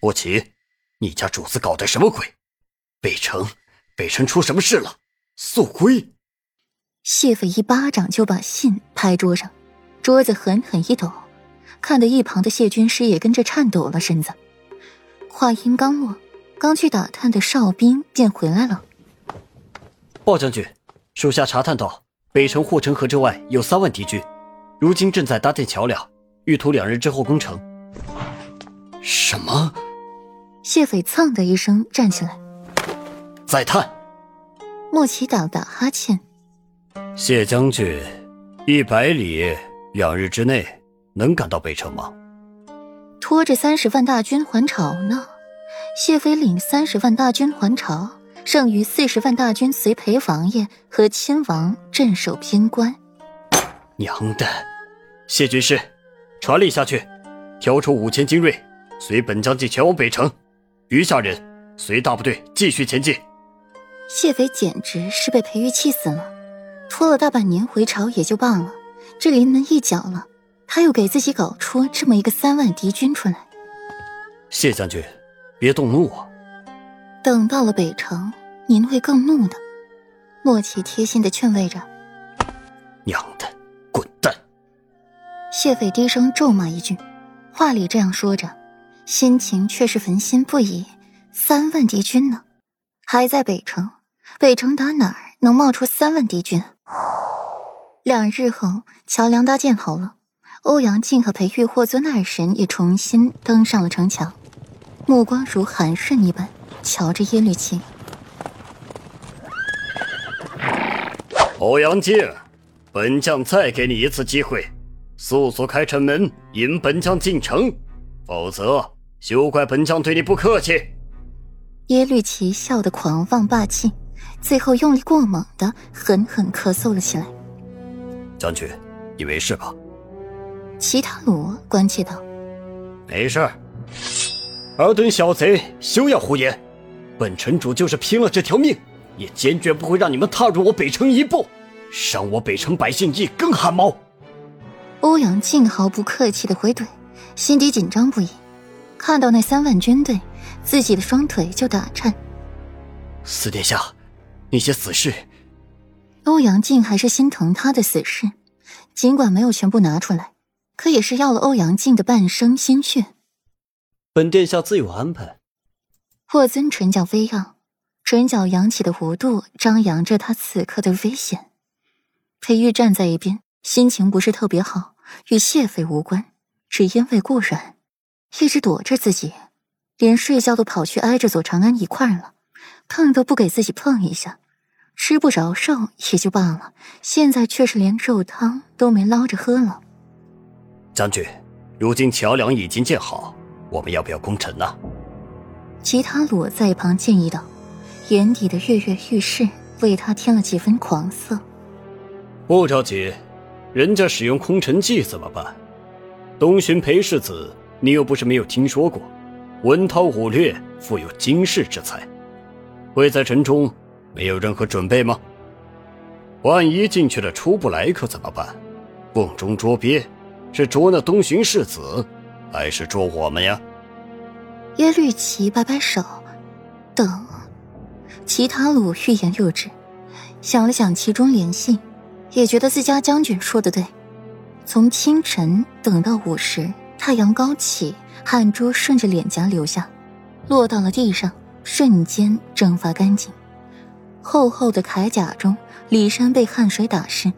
欧奇，你家主子搞的什么鬼？北城出什么事了？速归！谢斐一巴掌就把信拍桌上，桌子狠狠一抖，看得一旁的谢军师也跟着颤抖了身子。话音刚落，刚去打探的哨兵便回来了。鲍将军，属下查探到北城护城河之外有3万敌军，如今正在搭建桥梁，欲图2日之后攻城。什么？谢斐噌的一声站起来。再探。莫奇打哈欠。谢将军，100里2日之内能赶到北城吗？拖着30万大军还朝呢。谢斐领30万大军还朝，剩余40万大军随裴王爷和亲王镇守边关。娘的！谢军师，传令下去，调出5000精锐，随本将军前往北城，余下人随大部队继续前进。谢斐简直是被裴玉气死了，拖了大半年回朝也就罢了，这临门一脚了，他又给自己搞出这么一个3万敌军出来。谢将军，别动怒啊！等到了北城，您会更怒的。莫奇贴心地劝慰着。娘的，滚蛋！谢斐低声咒骂一句，话里这样说着，心情却是焚心不已。3万敌军呢？还在北城，北城打哪儿能冒出3万敌军？2日后，桥梁搭建好了，欧阳靖和裴玉霍尊二神也重新登上了城墙，目光如寒瞬一般瞧着耶律齐。欧阳靖，本将再给你一次机会，速速开城门引本将进城，否则休怪本将对你不客气。耶律齐笑得狂妄霸气，最后用力过猛的狠狠咳嗽了起来。将军，你没事吧？齐塔鲁关切道。没事儿。尔等小贼休要胡言，本城主就是拼了这条命，也坚决不会让你们踏入我北城一步，伤我北城百姓一根汗毛。欧阳靖毫不客气地回怼，心底紧张不已，看到那3万军队，自己的双腿就打颤。四殿下，那些死士。欧阳靖还是心疼他的死士，尽管没有全部拿出来，可也是要了欧阳靖的半生心血。本殿下自有安排。霍尊唇角微漾，唇角扬起的弧度张扬着他此刻的危险。裴玉站在一边，心情不是特别好，与谢斐无关，只因为顾然一直躲着自己，连睡觉都跑去挨着左长安一块了，碰都不给自己碰一下，吃不着肉也就罢了，现在却是连肉汤都没捞着喝了。将军，如今桥梁已经建好，我们要不要攻城呢？齐塔鲁在一旁建议道，眼底的跃跃欲试为他添了几分狂色。不着急，人家使用空城计怎么办？东巡裴世子你又不是没有听说过，文韬武略，富有经世之才，会在城中没有任何准备吗？万一进去了出不来可怎么办？瓮中捉鳖，是捉那东巡世子还是捉我们呀？耶律齐摆摆手，等。齐塔鲁欲言又止，想了想其中联系，也觉得自家将军说的对。从清晨等到午时，太阳高起，汗珠顺着脸颊流下，落到了地上，瞬间蒸发干净。厚厚的铠甲中，李山被汗水打湿，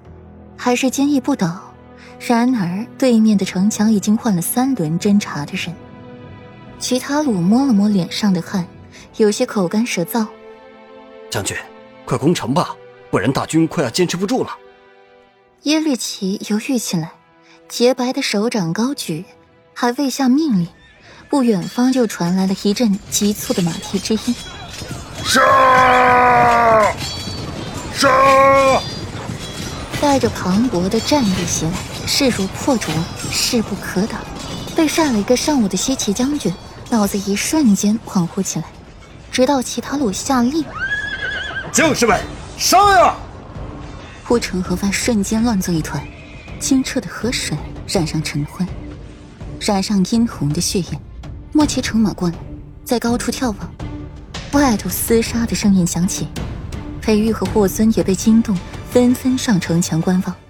还是坚毅不倒。然而对面的城墙已经换了3轮侦察的人。齐塔鲁摸了摸脸上的汗，有些口干舌燥。将军，快攻城吧，不然大军快要坚持不住了。耶律齐犹豫起来，洁白的手掌高举，还未下命令，不远方就传来了一阵急促的马蹄之音。杀！杀！带着磅礴的战力袭来，势如破竹，势不可挡。被晒了一个上午的西岐将军，脑子一瞬间恍惚起来，直到齐塔鲁下令：“将士们，杀呀！”护城河湾瞬间乱作一团，清澈的河水染上晨昏，染上殷红的血液。莫奇乘马过来，在高处眺望，外头厮杀的声音响起，裴玉和霍尊也被惊动，纷纷上城墙观望。